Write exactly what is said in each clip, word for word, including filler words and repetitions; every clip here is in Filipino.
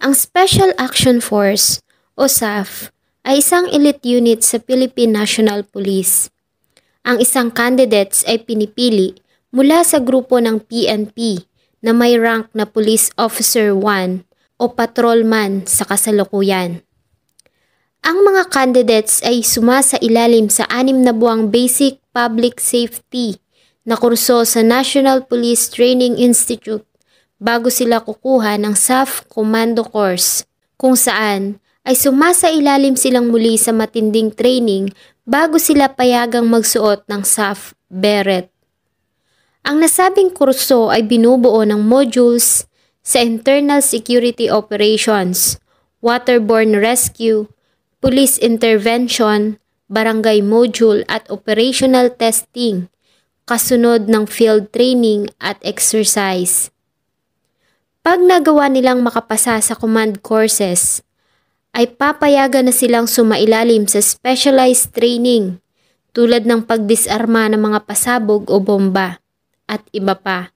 Ang Special Action Force o S A F ay isang elite unit sa Philippine National Police. Ang isang candidates ay pinipili mula sa grupo ng P N P na may rank na Police Officer one o Patrolman sa kasalukuyan. Ang mga candidates ay sumasailalim sa anim na buwang Basic Public Safety na kurso sa National Police Training Institute bago sila kukuha ng S A F Commando Course, kung saan ay sumasailalim silang muli sa matinding training bago sila payagang magsuot ng S A F beret. Ang nasabing kurso ay binubuo ng modules sa Internal Security Operations, Waterborne Rescue, Police Intervention, Barangay Module at Operational Testing, kasunod ng field training at exercise. Pag nagawa nilang makapasa sa command courses, ay papayagan na silang sumailalim sa specialized training tulad ng pagdisarma ng mga pasabog o bomba at iba pa.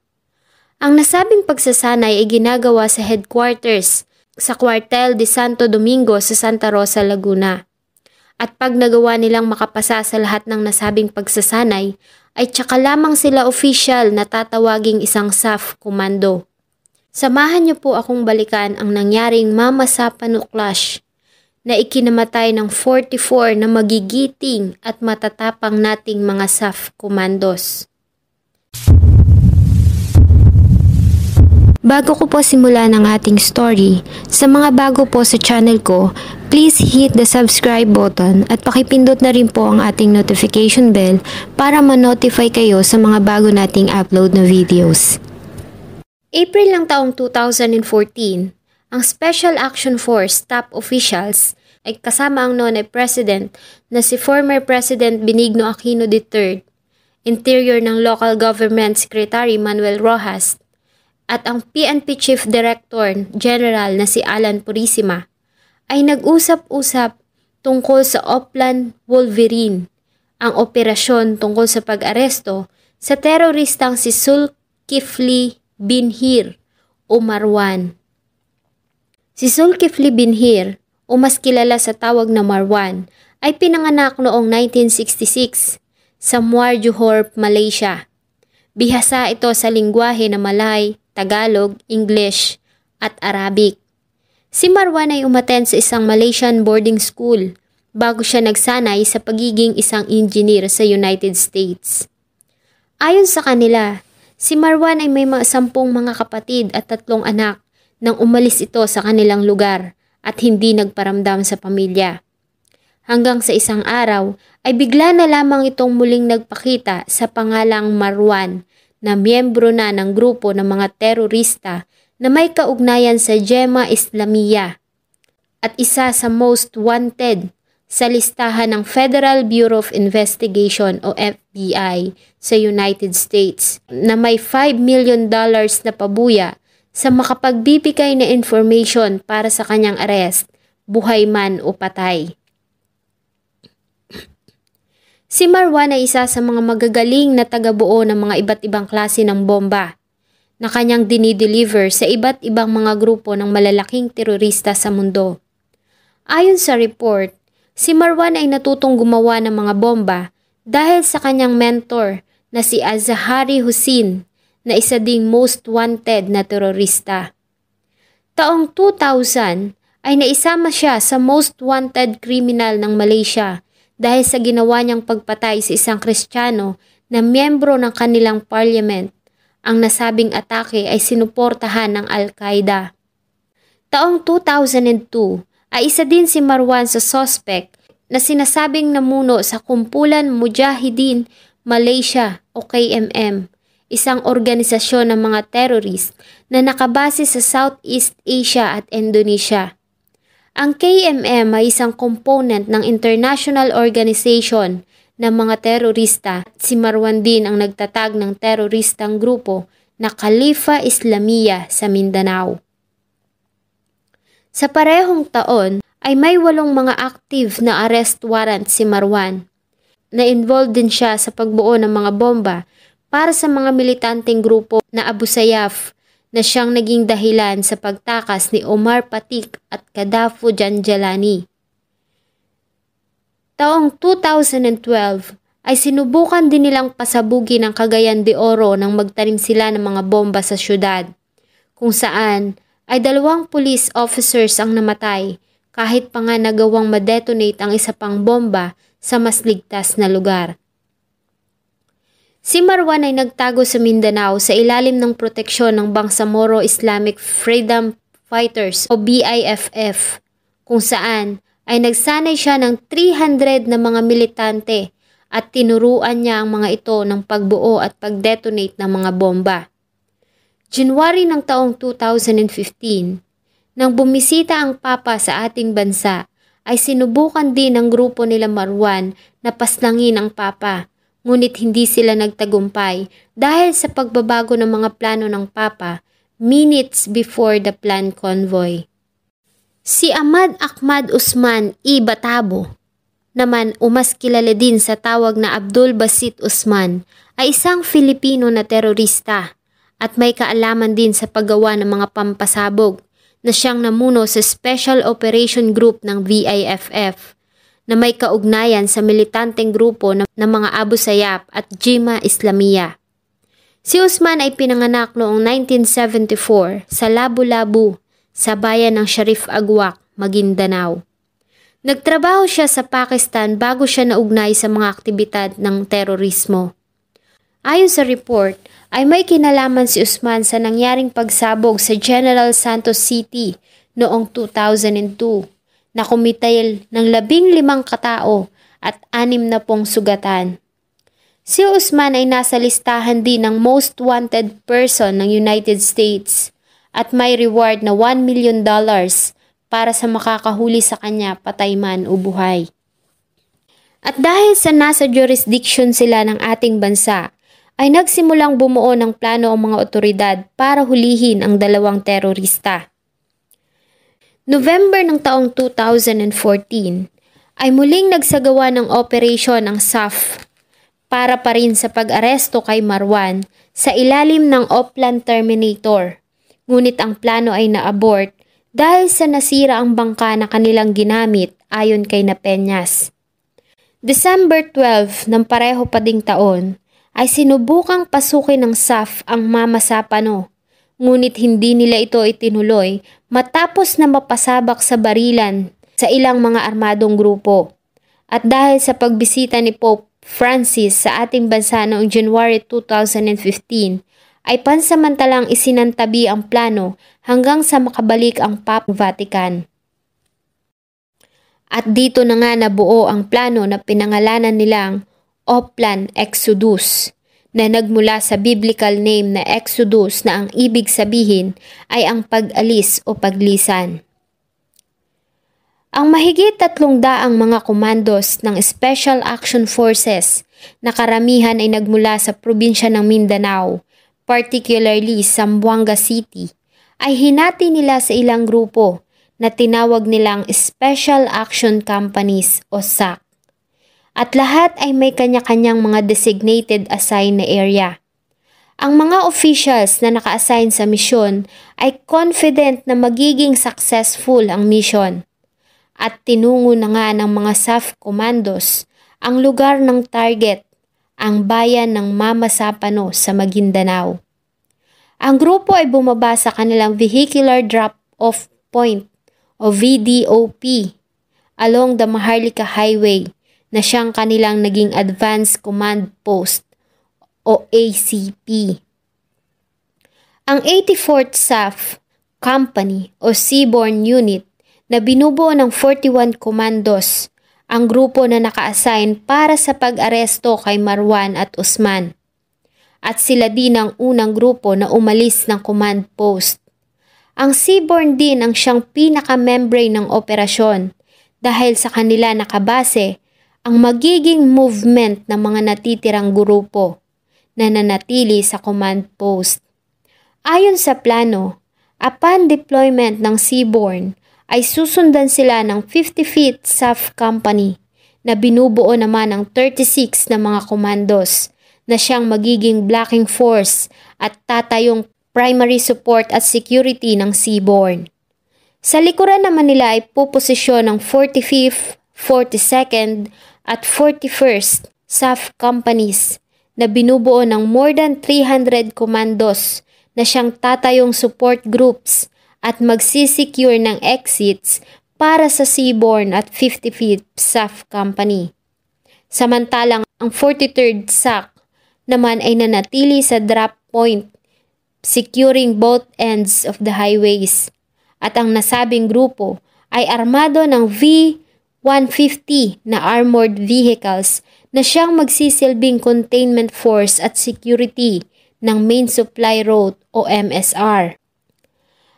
Ang nasabing pagsasanay ay ginagawa sa headquarters sa Quartel de Santo Domingo sa Santa Rosa, Laguna. At pag nagawa nilang makapasa sa lahat ng nasabing pagsasanay, ay tsaka lamang sila official na tatawaging isang S A F Commando. Samahan niyo po akong balikan ang nangyaring Mamasapano clash na ikinamatay ng forty-four na magigiting at matatapang nating mga S A F Commandos. Bago ko po simula ng ating story, sa mga bago po sa channel ko, please hit the subscribe button at pakipindot na rin po ang ating notification bell para ma-notify kayo sa mga bago nating upload na videos. April ng taong two thousand fourteen, ang Special Action Force top officials ay kasama ang noon ay president na si former President Benigno Aquino the third, Interior ng Local Government Secretary Manuel Rojas, at ang P N P Chief Director General na si Alan Purisima ay nag-usap-usap tungkol sa Oplan Wolverine, ang operasyon tungkol sa pag-aresto sa teroristang si Zulkifli bin Hir o Marwan. Si Zulkifli bin Hir o mas kilala sa tawag na Marwan ay pinanganak noong nineteen sixty-six sa Johor, Malaysia. Bihasa ito sa lingwahe na Malay, Tagalog, English at Arabic. Si Marwan ay umattend sa isang Malaysian boarding school bago siya nagsanay sa pagiging isang engineer sa United States. Ayon sa kanila, si Marwan ay may mga sampung mga kapatid at tatlong anak nang umalis ito sa kanilang lugar at hindi nagparamdam sa pamilya. Hanggang sa isang araw ay bigla na lamang itong muling nagpakita sa pangalang Marwan na miyembro na ng grupo ng mga terorista na may kaugnayan sa Jemaah Islamiyah at isa sa most wanted sa listahan ng Federal Bureau of Investigation o F B I sa United States na may five million dollars na pabuya sa makapagbibigay na information para sa kanyang arrest, buhay man o patay. Si Marwan ay isa sa mga magagaling na tagabuo ng mga iba't ibang klase ng bomba na kanyang dinideliver sa iba't ibang mga grupo ng malalaking terorista sa mundo. Ayon sa report, si Marwan ay natutong gumawa ng mga bomba dahil sa kanyang mentor na si Azhari Hussein na isa ding most wanted na terorista. Taong two thousand ay naisama siya sa most wanted criminal ng Malaysia dahil sa ginawa niyang pagpatay sa isang Kristiyano na miyembro ng kanilang parliament. Ang nasabing atake ay sinuportahan ng Al-Qaeda. Taong two thousand two ay isa din si Marwan sa suspect na sinasabing namuno sa Kumpulan Mujahidin Malaysia o K M M, isang organisasyon ng mga terrorist na nakabase sa Southeast Asia at Indonesia. Ang K M M ay isang component ng international organization ng mga terorista. Si Marwan din ang nagtatag ng teroristang grupo na Khalifa Islamiyah sa Mindanao. Sa parehong taon ay may walong mga active na arrest warrant si Marwan. Na-involved din siya sa pagbuo ng mga bomba para sa mga militanteng grupo na Abu Sayyaf na siyang naging dahilan sa pagtakas ni Omar Patik at Kadhafu Janjalani. Taong two thousand twelve ay sinubukan din nilang pasabugin ang Cagayan de Oro nang magtanim sila ng mga bomba sa syudad, kung saan ay dalawang police officers ang namatay kahit pa nga nagawang ma-detonate ang isa pang bomba sa mas ligtas na lugar. Si Marwan ay nagtago sa Mindanao sa ilalim ng proteksyon ng Bangsamoro Islamic Freedom Fighters o B I F F, kung saan ay nagsanay siya ng three hundred na mga militante at tinuruan niya ang mga ito ng pagbuo at pagdetonate ng mga bomba. January ng taong two thousand fifteen, nang bumisita ang Papa sa ating bansa, ay sinubukan din ng grupo nila Marwan na paslangin ang Papa. Ngunit hindi sila nagtagumpay dahil sa pagbabago ng mga plano ng Papa minutes before the planned convoy. Si Ahmad Ahmad Usman I. Batabo, naman o mas kilala din sa tawag na Abdul Basit Usman, ay isang Filipino na terorista at may kaalaman din sa paggawa ng mga pampasabog na siyang namuno sa Special Operation Group ng V I F F. Na may kaugnayan sa militanteng grupo ng mga Abu Sayyaf at Jemaah Islamiyah. Si Usman ay pinanganak noong nineteen seventy-four sa Labu-Labu, sa bayan ng Sharif Aguac, Maguindanao. Nagtrabaho siya sa Pakistan bago siya naugnay sa mga aktibidad ng terorismo. Ayon sa report, ay may kinalaman si Usman sa nangyaring pagsabog sa General Santos City noong two thousand two. Na kumitil ng labing limang katao at anim na pong sugatan. Si Usman ay nasa listahan din ng most wanted person ng United States at may reward na one million dollars para sa makakahuli sa kanya patay man o buhay. At dahil sa nasa jurisdiction sila ng ating bansa, ay nagsimulang bumuo ng plano ang mga otoridad para hulihin ang dalawang terorista. November ng taong two thousand fourteen ay muling nagsagawa ng operasyon ang S A F para pa rin sa pag-aresto kay Marwan sa ilalim ng Oplan Terminator. Ngunit ang plano ay na-abort dahil sa nasira ang bangka na kanilang ginamit ayon kay Napeñas. December twelve ng pareho pa ding taon ay sinubukang pasukin ng S A F ang Mamasapano. Ngunit hindi nila ito itinuloy matapos na mapasabak sa barilan sa ilang mga armadong grupo. At dahil sa pagbisita ni Pope Francis sa ating bansa noong January two thousand fifteen, ay pansamantalang isinantabi ang plano hanggang sa makabalik ang Papa Vatican. At dito na nga nabuo ang plano na pinangalanan nilang Oplan Exodus, na nagmula sa biblical name na Exodus na ang ibig sabihin ay ang pag-alis o paglisan. Ang mahigit tatlong daang mga komandos ng Special Action Forces na karamihan ay nagmula sa probinsya ng Mindanao, particularly Zamboanga City, ay hinati nila sa ilang grupo na tinawag nilang Special Action Companies o S A C. At lahat ay may kanya-kanyang mga designated assigned na area. Ang mga officials na naka-assign sa misyon ay confident na magiging successful ang misyon. At tinungo na nga ng mga S A F commandos ang lugar ng target, ang bayan ng Mamasapano sa Maguindanao. Ang grupo ay bumaba sa kanilang Vehicular Drop-off Point o V D O P along the Maharlika Highway na siyang kanilang naging Advanced Command Post o A C P. Ang eighty-fourth S A F Company o Seaborne Unit na binubuo ng forty-one commandos ang grupo na naka-assign para sa pag-aresto kay Marwan at Usman. At sila din ang unang grupo na umalis ng command post. Ang Seaborne din ang siyang pinaka-membrane ng operasyon dahil sa kanila nakabase ang magiging movement ng mga natitirang grupo na nanatili sa command post. Ayon sa plano, upon deployment ng Seaborne ay susundan sila ng fifty-fifth S A F Company na binubuo naman ng thirty-six na mga komandos na siyang magiging blocking force at tatayong primary support at security ng Seaborne. Sa likuran naman nila ay puposisyon ng forty-fifth, forty-second at forty-first S A F Companies na binubuo ng more than three hundred commandos na siyang tatayong support groups at magsisecure ng exits para sa Seaborne at fifty-fifth S A F Company. Samantalang ang forty-third S A C naman ay nanatili sa drop point, securing both ends of the highways. At ang nasabing grupo ay armado ng V one fifty na armored vehicles na siyang magsisilbing containment force at security ng Main Supply Road o M S R.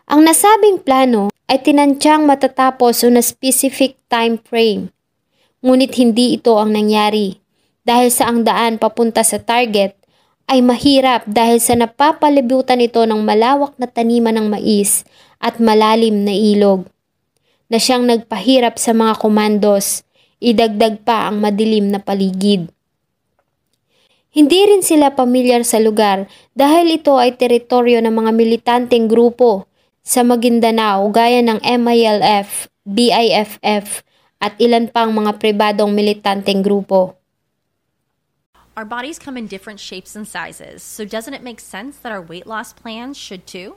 Ang nasabing plano ay tinantyang matatapos on a specific time frame, ngunit hindi ito ang nangyari dahil sa ang daan papunta sa target ay mahirap dahil sa napapalibutan ito ng malawak na taniman ng mais at malalim na ilog na siyang nagpahirap sa mga komandos. Idagdag pa ang madilim na paligid. Hindi rin sila pamilyar sa lugar dahil ito ay teritoryo ng mga militanteng grupo sa Maguindanao gaya ng M I L F, B I F F at ilan pang mga pribadong militanteng grupo. Our bodies come in different shapes and sizes, so doesn't it make sense that our weight loss plans should too?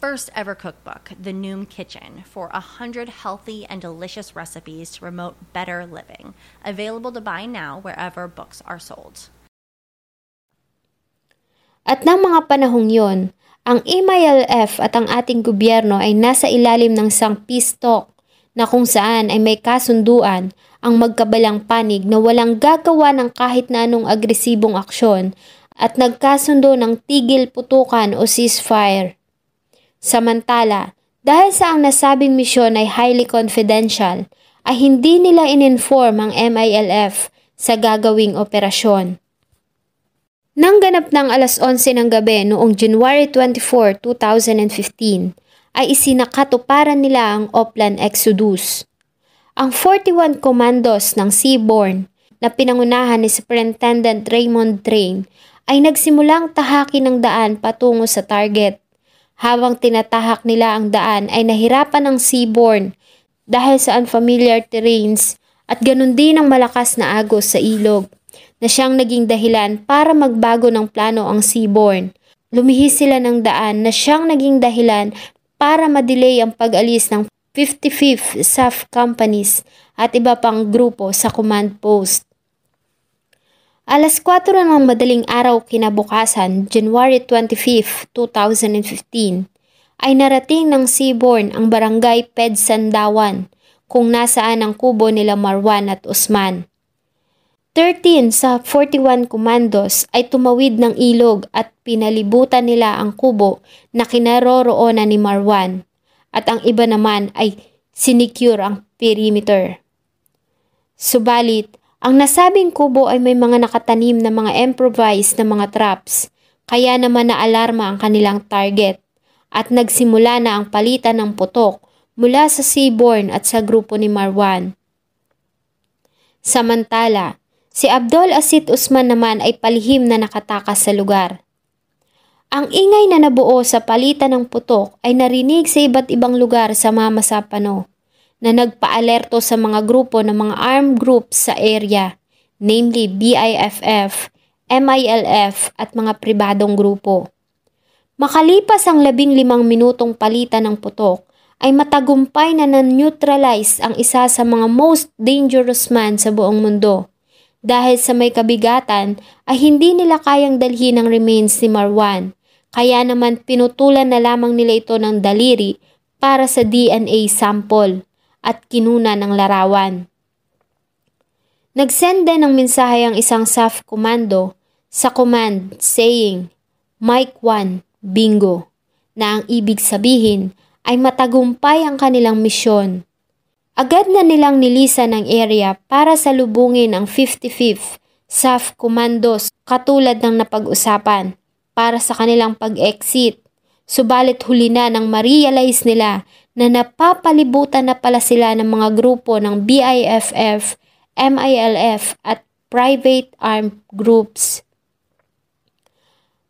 first ever cookbook, The Noom Kitchen, for one hundred healthy and delicious recipes to promote better living. Available to buy now wherever books are sold. At ng mga panahong yon, ang M I L F at ang ating gobyerno ay nasa ilalim ng isang peace talk na kung saan ay may kasunduan ang magkabilang panig na walang gagawa ng kahit na anong agresibong aksyon at nagkasundo ng tigil putukan o ceasefire. Samantala, dahil sa ang nasabing misyon ay highly confidential, ay hindi nila in-inform ang M I L F sa gagawing operasyon. Nang ganap ng alas onse ng gabi noong January twenty-fourth, twenty fifteen, ay isinakatuparan nila ang Oplan Exodus. Ang forty-one commandos ng Seaborne na pinangunahan ni Superintendent Raymond Train ay nagsimulang tahaki ng daan patungo sa target. Habang tinatahak nila ang daan ay nahirapan ang Seaborne dahil sa unfamiliar terrains at ganun din ang malakas na agos sa ilog na siyang naging dahilan para magbago ng plano ang Seaborne. Lumihis sila ng daan na siyang naging dahilan para madelay ang pag-alis ng fifty-fifth S A F Companies at iba pang grupo sa command post. Alas kwatro ng madaling araw kinabukasan, January twenty-fifth, twenty fifteen, ay narating ng Seaborne ang barangay Pedsandawan kung nasaan ang kubo nila Marwan at Usman. thirteen sa forty-one commandos ay tumawid ng ilog at pinalibutan nila ang kubo na kinaroroonan ni Marwan at ang iba naman ay sinecure ang perimeter. Subalit, ang nasabing kubo ay may mga nakatanim na mga improvised na mga traps kaya naman naalarma ang kanilang target at nagsimula na ang palitan ng putok mula sa Seaborne at sa grupo ni Marwan. Samantala, si Abdul Basit Usman naman ay palihim na nakatakas sa lugar. Ang ingay na nabuo sa palitan ng putok ay narinig sa iba't ibang lugar sa Mamasapano na nagpaalerto sa mga grupo ng mga armed groups sa area, namely B I F F, M I L F at mga pribadong grupo. Makalipas ang labing limang minutong palitan ng putok, ay matagumpay na na-neutralize ang isa sa mga most dangerous man sa buong mundo. Dahil sa may kabigatan ay hindi nila kayang dalhin ang remains ni Marwan Kaya naman pinutulan na lamang nila ito ng daliri para sa D N A sample at kinuna ng larawan. Nagsend din ng mensahe ang isang S A F komando sa command saying, Mike one, bingo, na ang ibig sabihin ay matagumpay ang kanilang misyon. Agad na nilang nilisan ang area para salubungin ang fifty-fifth S A F Commandos katulad ng napag-usapan para sa kanilang pag-exit, subalit huli na nang ma-realize nila na napapalibutan na pala sila ng mga grupo ng B I F F, M I L F at private armed groups.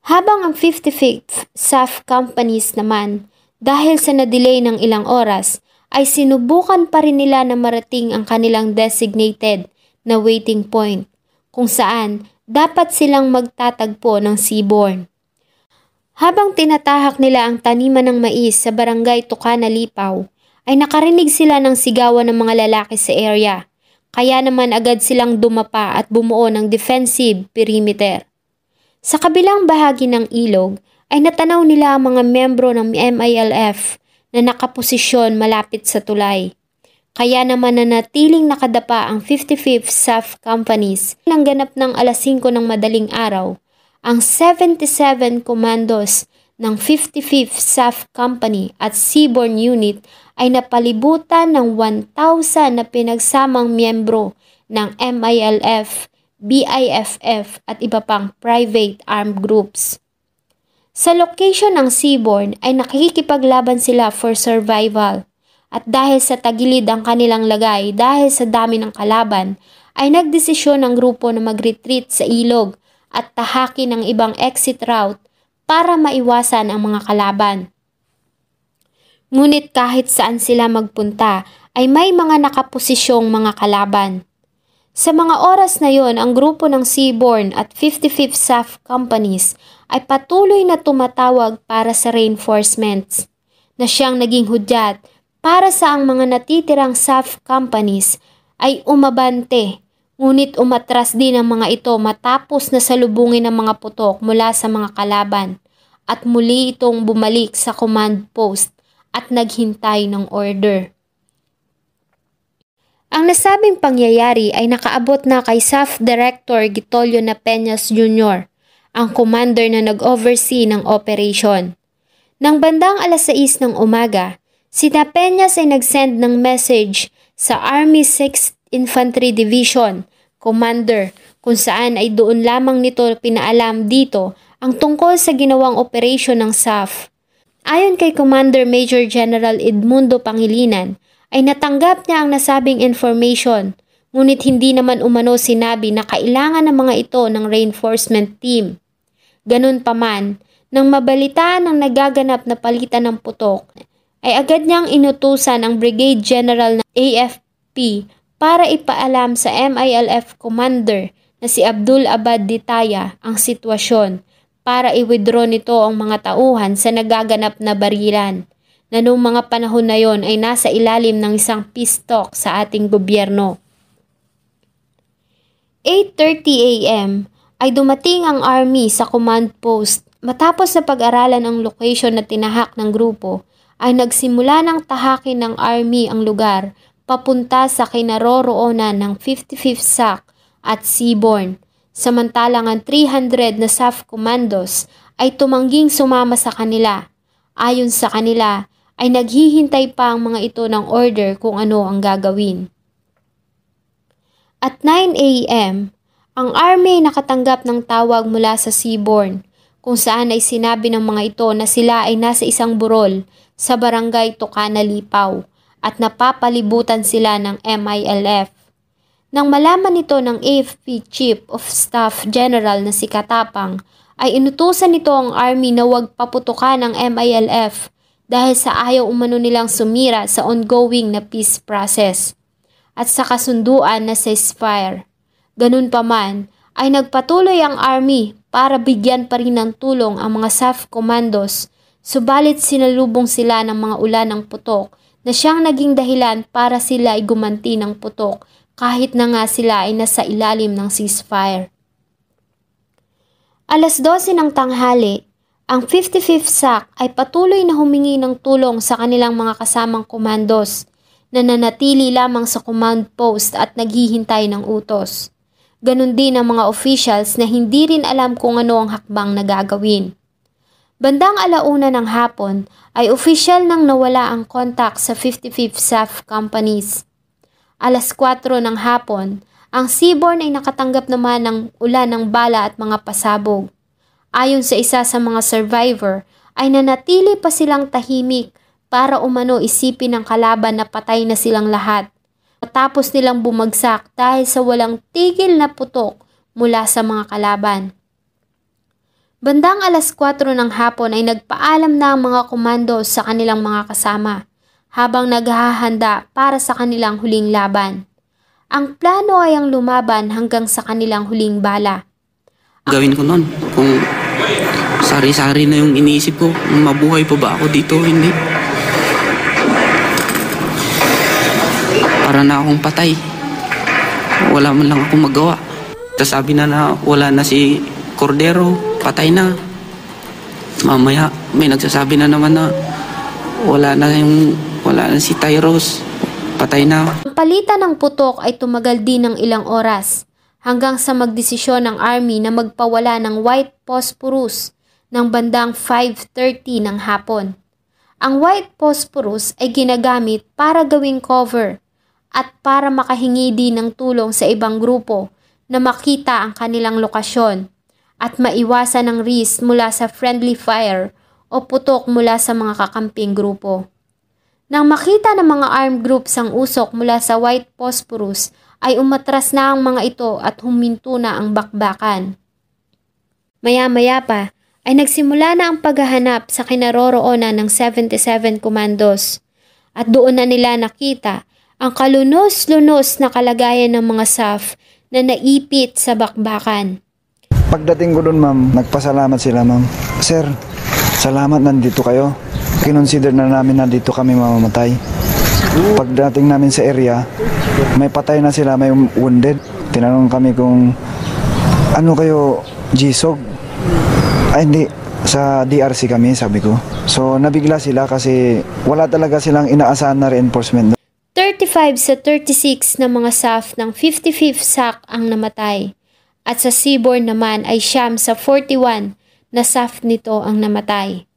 Habang ang fifty-fifth S A F Companies naman, dahil sa na-delay ng ilang oras, ay sinubukan pa rin nila na marating ang kanilang designated na waiting point kung saan dapat silang magtatagpo ng Seaborne. Habang tinatahak nila ang taniman ng mais sa barangay Tukanalipao, ay nakarinig sila ng sigawan ng mga lalaki sa area, kaya naman agad silang dumapa at bumuo ng defensive perimeter. Sa kabilang bahagi ng ilog ay natanaw nila ang mga membro ng M I L F na nakaposisyon malapit sa tulay. Kaya naman nanatiling nakadapa ang fifty-fifth S A F Companies nang ganap ng alas singko ng madaling araw. Ang seventy-seven commandos ng fifty-fifth S A F Company at Seaborne Unit ay napalibutan ng one thousand na pinagsamang miyembro ng M I L F, B I F F at iba pang private armed groups. Sa location ng Seaborne ay nakikipaglaban sila for survival at dahil sa tagilid ang kanilang lagay dahil sa dami ng kalaban ay nagdesisyon ang grupo na mag-retreat sa ilog at tahakin ang ibang exit route para maiwasan ang mga kalaban. Ngunit kahit saan sila magpunta ay may mga nakaposisyong mga kalaban. Sa mga oras na yon, ang grupo ng Seaborne at fifty-fifth S A F Companies ay patuloy na tumatawag para sa reinforcements na siyang naging hudyat para sa ang mga natitirang S A F Companies ay umabante. Ngunit umatras din ang mga ito matapos na salubungin ng mga putok mula sa mga kalaban at muli itong bumalik sa command post at naghintay ng order. Ang nasabing pangyayari ay nakaabot na kay S A F Director Getulio Napeñas Junior, ang commander na nag-oversee ng operation. Nang bandang alas sais ng umaga, si Napeñas ay nag-send ng message sa Army sixth Infantry Division Commander kung saan ay doon lamang nito pinaalam dito ang tungkol sa ginawang operasyon ng S A F. Ayon kay Commander Major General Edmundo Pangilinan ay natanggap niya ang nasabing information ngunit hindi naman umano sinabi na kailangan ng mga ito ng reinforcement team. Ganun paman, nang mabalitaan ang nagaganap na palitan ng putok ay agad niyang inutusan ang Brigade General ng A F P para ipaalam sa M I L F commander na si Abdul Abad Ditaya ang sitwasyon para i-withdraw nito ang mga tauhan sa nagaganap na barilan na noong mga panahon na yon ay nasa ilalim ng isang peace talk sa ating gobyerno. eight thirty a m ay dumating ang army sa command post. Matapos na pag-aralan ang location na tinahak ng grupo ay nagsimula ng tahakin ng army ang lugar papunta sa kinaroroonan ng fifty-fifth S A C at Seaborne, samantalang ang three hundred na S A F Commandos ay tumangging sumama sa kanila. Ayon sa kanila, ay naghihintay pa ang mga ito ng order kung ano ang gagawin. At nine a m, ang Army ay nakatanggap ng tawag mula sa Seaborne kung saan ay sinabi ng mga ito na sila ay nasa isang burol sa barangay Tukanalipao at napapalibutan sila ng M I L F. Nang malaman nito ng A F P Chief of Staff General na si Katapang, ay inutusan nito ang army na huwag paputukan ng M I L F dahil sa ayaw umano nilang sumira sa ongoing na peace process at sa kasunduan na ceasefire. Ganun paman, ay nagpatuloy ang army para bigyan pa rin ng tulong ang mga S A F Commandos, subalit sinalubong sila ng mga ulan ng putok na siyang naging dahilan para sila ay gumanti ng putok kahit na nga sila ay nasa ilalim ng ceasefire. alas dose ng tanghali Ang fifty-fifth S A C ay patuloy na humingi ng tulong sa kanilang mga kasamang komandos na nanatili lamang sa command post at naghihintay ng utos. Ganon din ang mga officials na hindi rin alam kung ano ang hakbang na gagawin. Bandang alauna ng hapon ay official nang nawala ang kontak sa fifty-fifth S A F companies. alas kuwatro ng hapon, ang Seaborne ay nakatanggap naman ng ulan ng bala at mga pasabog. Ayon sa isa sa mga survivor, ay nanatili pa silang tahimik para umano isipin ng kalaban na patay na silang lahat. Matapos nilang bumagsak dahil sa walang tigil na putok mula sa mga kalaban. Bandang alas kuwatro ng hapon ay nagpaalam na ang mga komando sa kanilang mga kasama habang naghahanda para sa kanilang huling laban. Ang plano ay ang lumaban hanggang sa kanilang huling bala. Gawin ko nun kung... Sari-sari na yung iniisip ko. Mabuhay pa ba ako dito? Hindi. Para na akong patay. Wala man lang akong magawa. Tapos sabi na na wala na si Cordero. Patay na. Mamaya may nagsasabi na naman na wala na yung wala na si Tyros. Patay na. Ang palitan ng putok ay tumagal din ng ilang oras. Hanggang sa magdesisyon ng army na magpawala ng White Phosphorus ng bandang five thirty ng hapon. Ang White Phosphorus ay ginagamit para gawing cover at para makahingi din ng tulong sa ibang grupo na makita ang kanilang lokasyon at maiwasan ang risk mula sa friendly fire o putok mula sa mga kakamping grupo. Nang makita ng mga armed groups ang usok mula sa White Phosphorus, ay umatras na ang mga ito at huminto na ang bakbakan. Maya-maya pa ay nagsimula na ang paghahanap sa kinaroroonan ng seventy-seven commandos at doon na nila nakita ang kalunos-lunos na kalagayan ng mga S A F na naipit sa bakbakan. Pagdating ko doon, ma'am, nagpasalamat sila, ma'am. Sir, salamat nandito kayo. Kinonsider na namin nandito kami mamamatay. Pagdating namin sa area, may patay na sila, may wounded. Tinanong kami kung ano kayo, G S O G? Ay hindi, sa D R C kami, sabi ko. So nabigla sila kasi wala talaga silang inaasahan na reinforcement. thirty-five sa thirty-six na mga S A F ng fifty-fifth S A C ang namatay. At sa Seaborne naman ay siyam sa forty-one na S A F nito ang namatay.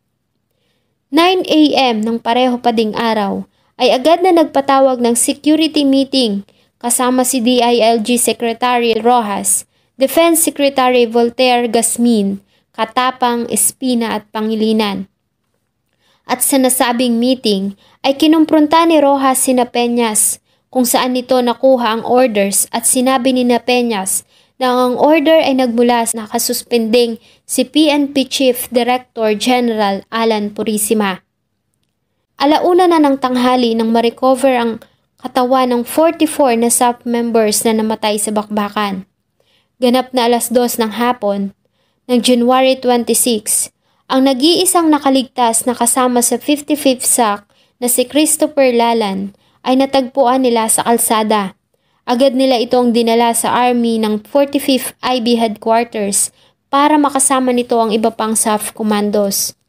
nine a m ng pareho pa ding araw, ay agad na nagpatawag ng security meeting kasama si D I L G Secretary Rojas, Defense Secretary Voltaire Gasmin, Katapang, Espina at Pangilinan. At sa nasabing meeting ay kinumpronta ni Rojas si Napeñas kung saan nito nakuha ang orders at sinabi ni Napeñas na ang order ay nagmula sa nakasuspending si P N P Chief Director General Alan Purisima. Alauna na ng tanghali nang ma-recover ang katawan ng forty-four na S A F members na namatay sa bakbakan. Ganap na alas dos ng hapon ng January twenty-six, ang nag-iisang nakaligtas na kasama sa fifty-fifth S A C na si Christopher Lalan ay natagpuan nila sa kalsada. Agad nila itong dinala sa Army ng forty-fifth I B Headquarters para makasama nito ang iba pang S A F commandos.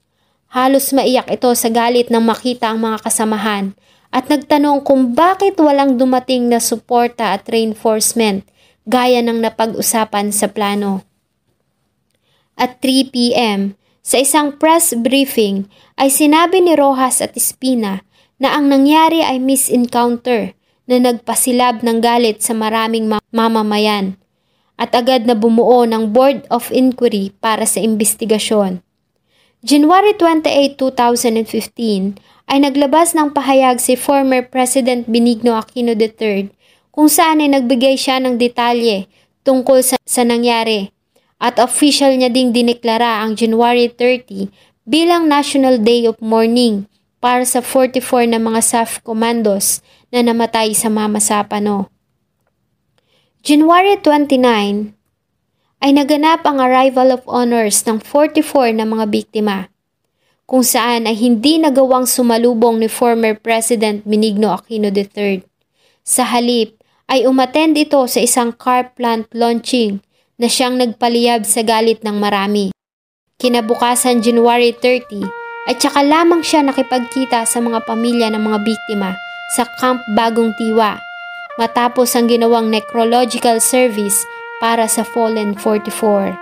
Halos maiyak ito sa galit nang makita ang mga kasamahan at nagtanong kung bakit walang dumating na suporta at reinforcement gaya ng napag-usapan sa plano. At three p m, sa isang press briefing ay sinabi ni Rojas at Espina na ang nangyari ay misencounter na nagpasilab ng galit sa maraming mamamayan at agad na bumuo ng Board of Inquiry para sa imbestigasyon. January twenty-eight, two thousand fifteen ay naglabas ng pahayag si former President Benigno Aquino the third kung saan ay nagbigay siya ng detalye tungkol sa, sa nangyari at official niya ding dineklara ang January thirty bilang National Day of Mourning para sa forty-four na mga S A F commandos na namatay sa Mamasapano. January twenty-nine ay naganap ang arrival of honors ng forty-four na mga biktima, kung saan ay hindi nagawang sumalubong ni former President Benigno Aquino the third. Sa halip ay umattend ito sa isang car plant launching na siyang nagpaliyab sa galit ng marami. Kinabukasan January thirtieth, at saka lamang siya nakipagkita sa mga pamilya ng mga biktima sa Camp Bagong Tiwa matapos ang ginawang necrological service para sa Fallen forty-four.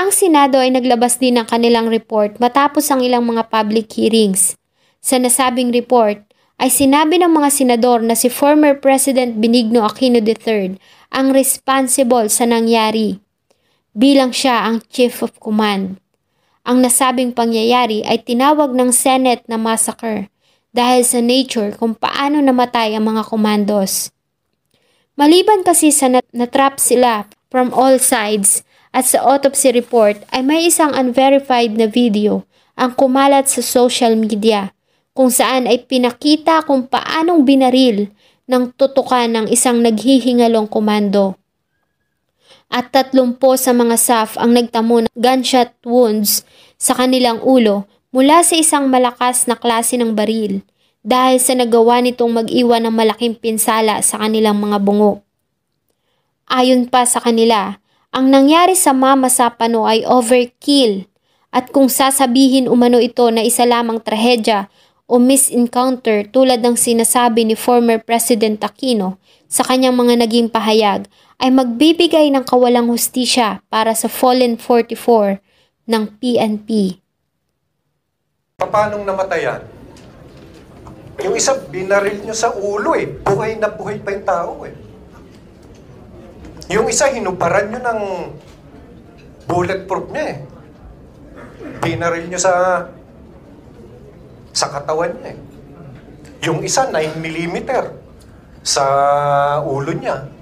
Ang Senado ay naglabas din ng kanilang report matapos ang ilang mga public hearings. Sa nasabing report, ay sinabi ng mga senador na si former President Benigno Aquino the third ang responsible sa nangyari bilang siya ang Chief of Command. Ang nasabing pangyayari ay tinawag ng Senate na massacre dahil sa nature kung paano namatay ang mga komandos. Maliban kasi sa nat- natrap sila from all sides at sa autopsy report ay may isang unverified na video ang kumalat sa social media kung saan ay pinakita kung paanong binaril ng tutukan ng isang naghihingalong komando. At tatlumpo sa mga S A F ang nagtamo ng gunshot wounds sa kanilang ulo mula sa isang malakas na klase ng baril dahil sa nagawa nitong mag-iwan ng malaking pinsala sa kanilang mga bungo. Ayon pa sa kanila, ang nangyari sa Mamasapano ay overkill at kung sasabihin umano ito na isa lamang trahedya o misencounter tulad ng sinasabi ni former President Aquino sa kanyang mga naging pahayag ay magbibigay ng kawalang hustisya para sa Fallen forty-four ng P N P. Paanong namatayan? Yung isa binaril nyo sa ulo eh. Buhay na buhay pa yung tao eh. Yung isa hinubaran nyo ng bulletproof niya eh. Binaril nyo sa... sa katawan niya eh. Yung isa nine millimeter sa ulo niya.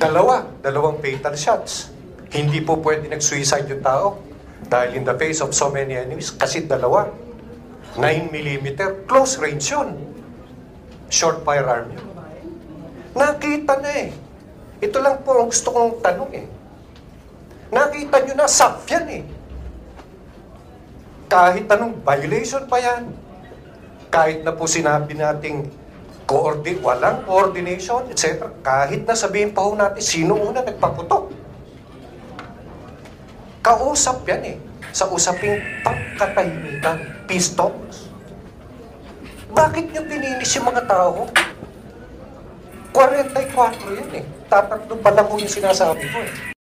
Dalawa, dalawang fatal shots. Hindi po pwede nag-suicide yung tao dahil in the face of so many enemies kasi dalawa. nine millimeter, close range yun. Short firearm yun. Nakita na eh. Ito lang po ang gusto kong tanong eh. Nakita nyo na S A F yan eh. Kahit anong violation pa yan, kahit na po sinabi nating coordinate, walang coordination, et cetera, kahit na sabihin pa ho natin sino una nagpaputok. Kausap yan eh, sa usaping pagkatahimikan, peace talks. Bakit nyo pinilis yung mga tao? forty-four yan eh, tatatlo pa lang po yung sinasabi ko eh.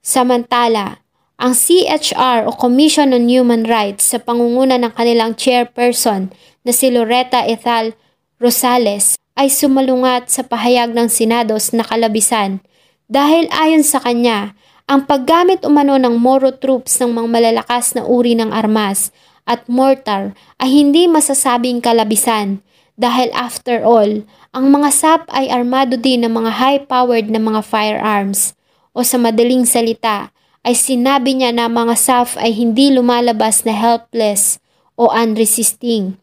Samantala, ang C H R o Commission on Human Rights sa pangunguna ng kanilang chairperson na si Loretta Ethel Rosales ay sumalungat sa pahayag ng Senados na kalabisan dahil ayon sa kanya, ang paggamit umano ng Moro troops ng mga malalakas na uri ng armas at mortar ay hindi masasabing kalabisan dahil after all, ang mga S A P ay armado din ng mga high-powered na mga firearms o sa madaling salita, ay sinabi niya na mga S A F ay hindi lumalabas na helpless o unresisting.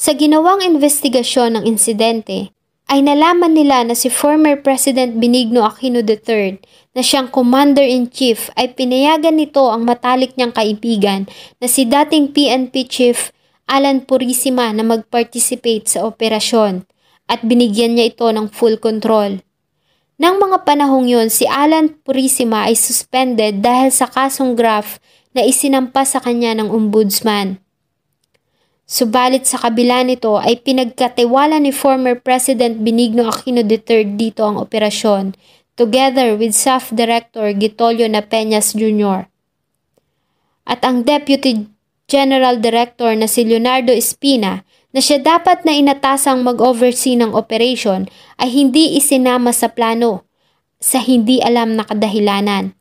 Sa ginawang investigasyon ng insidente, ay nalaman nila na si former President Benigno Aquino the third na siyang Commander-in-Chief ay pinayagan nito ang matalik niyang kaibigan na si dating P N P Chief Alan Purisima na mag-participate sa operasyon at binigyan niya ito ng full control. Nang mga panahong yun, si Alan Purisima ay suspended dahil sa kasong graft na isinampas sa kanya ng ombudsman. Subalit sa kabila nito ay pinagkatiwala ni former President Benigno Aquino the third dito ang operasyon together with S A F Director Getulio Napeñas Junior At ang Deputy General Director na si Leonardo Espina na siya dapat na inatasang mag-oversee ng operation ay hindi isinama sa plano sa hindi alam na kadahilanan.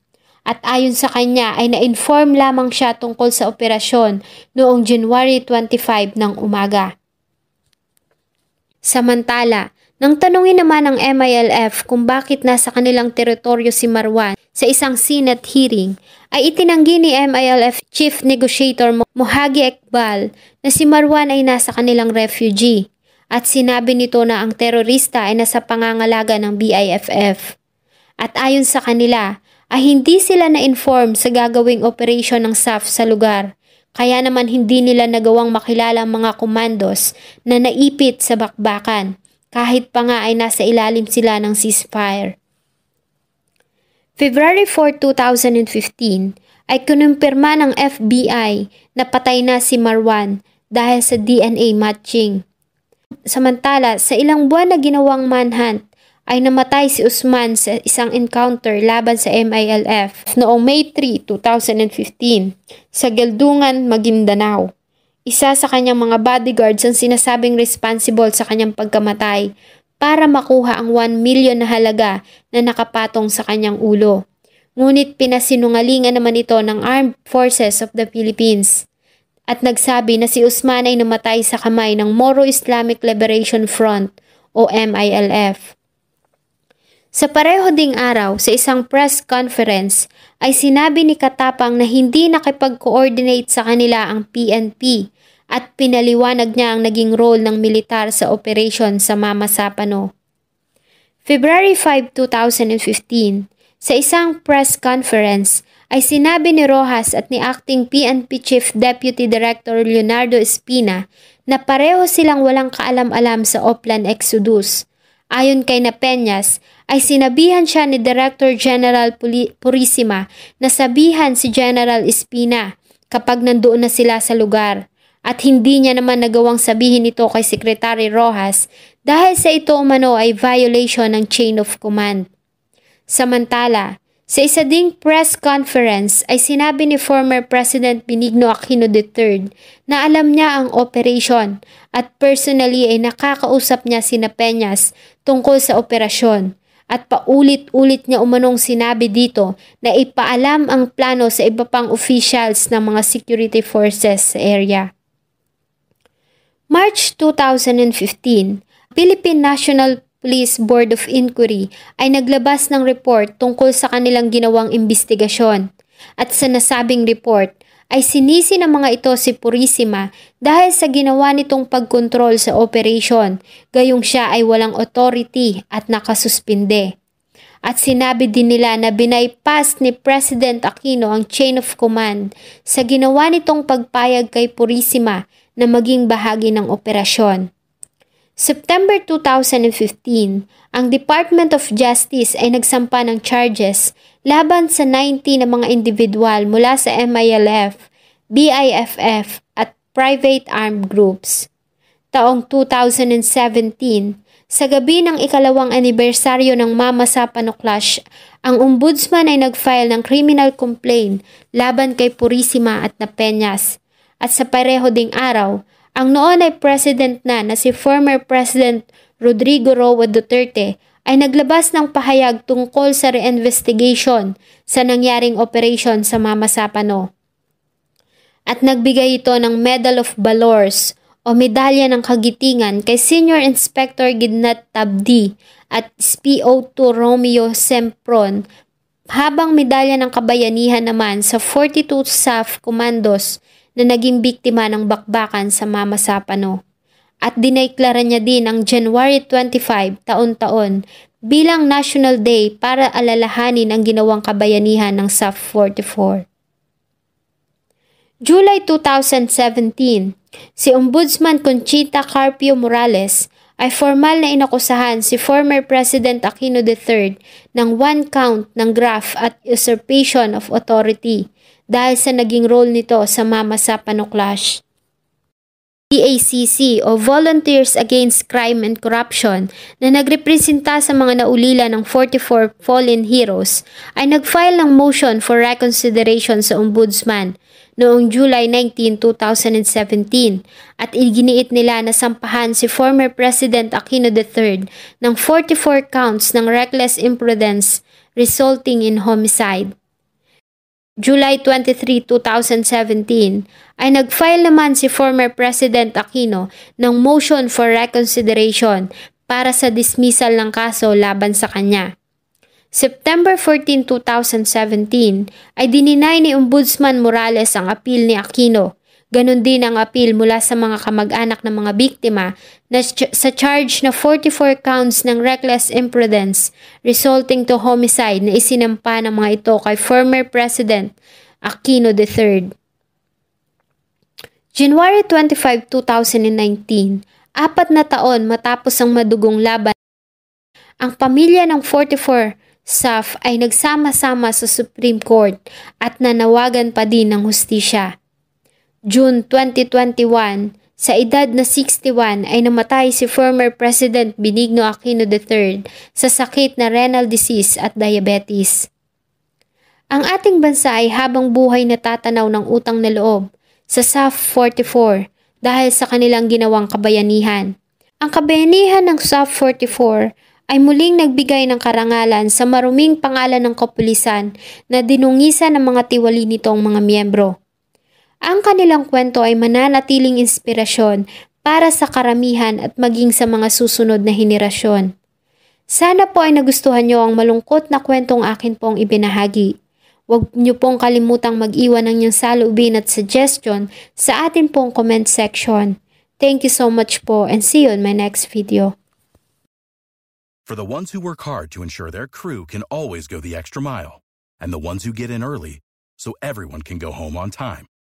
At ayon sa kanya ay na-inform lamang siya tungkol sa operasyon noong January twenty-fifth ng umaga. Samantala, nang tanungin naman ng M I L F kung bakit nasa kanilang teritoryo si Marwan sa isang Senate hearing, ay itinanggi ni M I L F Chief Negotiator Mohagi Ekbal na si Marwan ay nasa kanilang refugee at sinabi nito na ang terorista ay nasa pangangalaga ng B I F F. At ayon sa kanila, ay hindi sila na-inform sa gagawing operasyon ng S A F sa lugar, kaya naman hindi nila nagawang makilala ang mga komandos na naipit sa bakbakan. kahit pa nga ay nasa ilalim sila ng ceasefire. February fourth, two thousand fifteen ay kinumpirma ng F B I na patay na si Marwan dahil sa D N A matching. Samantala, sa ilang buwan na ginawang manhunt ay namatay si Usman sa isang encounter laban sa M I L F noong May three, two thousand fifteen sa Gelungan, Maguindanao. Isa sa kanyang mga bodyguards ang sinasabing responsible sa kanyang pagkamatay para makuha ang one million na halaga na nakapatong sa kanyang ulo. Ngunit pinasinungalingan naman ito ng Armed Forces of the Philippines at nagsabi na si Usman ay namatay sa kamay ng Moro Islamic Liberation Front o M I L F. Sa pareho ding araw, sa isang press conference, ay sinabi ni Katapang na hindi nakipag-coordinate sa kanila ang P N P at pinaliwanag niya ang naging role ng militar sa operasyon sa Mamasapano. February five, two thousand fifteen, sa isang press conference, ay sinabi ni Rojas at ni Acting P N P Chief Deputy Director Leonardo Espina na pareho silang walang kaalam-alam sa Oplan Exodus. Ayon kay Napeñas, ay sinabihan siya ni Director General Purisima na sabihan si General Espina kapag nandoon na sila sa lugar, at hindi niya naman nagawang sabihin ito kay Secretary Rojas dahil sa ito umano ay violation ng chain of command. Samantala, sa isa ding press conference ay sinabi ni former President Benigno Aquino the third na alam niya ang operasyon at personally ay nakakausap niya si Napeñas tungkol sa operasyon. At paulit-ulit niya umanong sinabi dito na ipaalam ang plano sa iba pang officials ng mga security forces sa area. March two thousand fifteen, Philippine National Police Board of Inquiry ay naglabas ng report tungkol sa kanilang ginawang investigasyon. At sa nasabing report ay sinisi ng mga ito si Purisima dahil sa ginawa nitong pagkontrol sa operasyon, gayong siya ay walang authority at nakasuspinde. At sinabi din nila na binaypas ni President Aquino ang chain of command sa ginawa nitong pagpayag kay Purisima na maging bahagi ng operasyon. September two thousand fifteen, ang Department of Justice ay nagsampa ng charges laban sa nineteen na mga individual mula sa M I L F, B I F F at private armed groups. Taong two thousand seventeen, sa gabi ng ikalawang anibersaryo ng Mamasapano Clash, ang ombudsman ay nag-file ng criminal complaint laban kay Purisima at Napeñas. At sa pareho ding araw, ang noon ay president na na si former President Rodrigo Roa Duterte ay naglabas ng pahayag tungkol sa reinvestigation sa nangyaring operasyon sa Mamasapano. At nagbigay ito ng Medal of Valors o Medalya ng Kagitingan kay Senior Inspector Gidnat Tabdi at S P O two Romeo Sempron, habang Medalya ng Kabayanihan naman sa forty-two S A F Commandos na naging biktima ng bakbakan sa Mamasapano. At dineklara niya din ang January twenty-five taon-taon bilang National Day para alalahanin ang ginawang kabayanihan ng S A F forty-four. July two thousand seventeen, si Ombudsman Conchita Carpio Morales ay formal na inakusahan si former President Aquino the third ng one count ng graft at usurpation of authority dahil sa naging role nito sa Mamasapano Clash. V A C C o Volunteers Against Crime and Corruption na nagrepresenta sa mga naulila ng forty-four fallen heroes ay nagfile ng motion for reconsideration sa ombudsman noong July nineteenth, two thousand seventeen at iginiit nila na sampahan si former President Aquino the third ng forty-four counts ng reckless imprudence resulting in homicide. July twenty-third, two thousand seventeen ay nag-file naman si former President Aquino ng motion for reconsideration para sa dismissal ng kaso laban sa kanya. September fourteenth, two thousand seventeen ay dininay ni Ombudsman Morales ang appeal ni Aquino. Ganon din ang appeal mula sa mga kamag-anak ng mga biktima na ch- sa charge na forty-four counts ng reckless imprudence resulting to homicide na isinampa ng mga ito kay former President Aquino the third. January twenty-fifth, two thousand nineteen Apat na taon matapos ang madugong laban, ang pamilya ng forty-four S A F ay nagsama-sama sa Supreme Court at nanawagan pa din ng hustisya. June twenty twenty-one, sa edad na sixty-one ay namatay si former President Benigno Aquino the third sa sakit na renal disease at diabetes. Ang ating bansa ay habang buhay natatanaw ng utang na loob sa S A F forty-four dahil sa kanilang ginawang kabayanihan. Ang kabayanihan ng S A F forty-four ay muling nagbigay ng karangalan sa maruming pangalan ng kapulisan na dinungisan ng mga tiwali nitong mga miyembro. Ang kanilang kwento ay mananatiling inspirasyon para sa karamihan at maging sa mga susunod na henerasyon. Sana po ay nagustuhan nyo ang malungkot na kwentong akin pong ibinahagi. Huwag niyo pong kalimutang mag-iwan ng inyong saloobin at suggestion sa atin pong comment section. Thank you so much po and see you in my next video. For the ones who work hard to ensure their crew can always go the extra mile, and the ones who get in early so everyone can go home on time,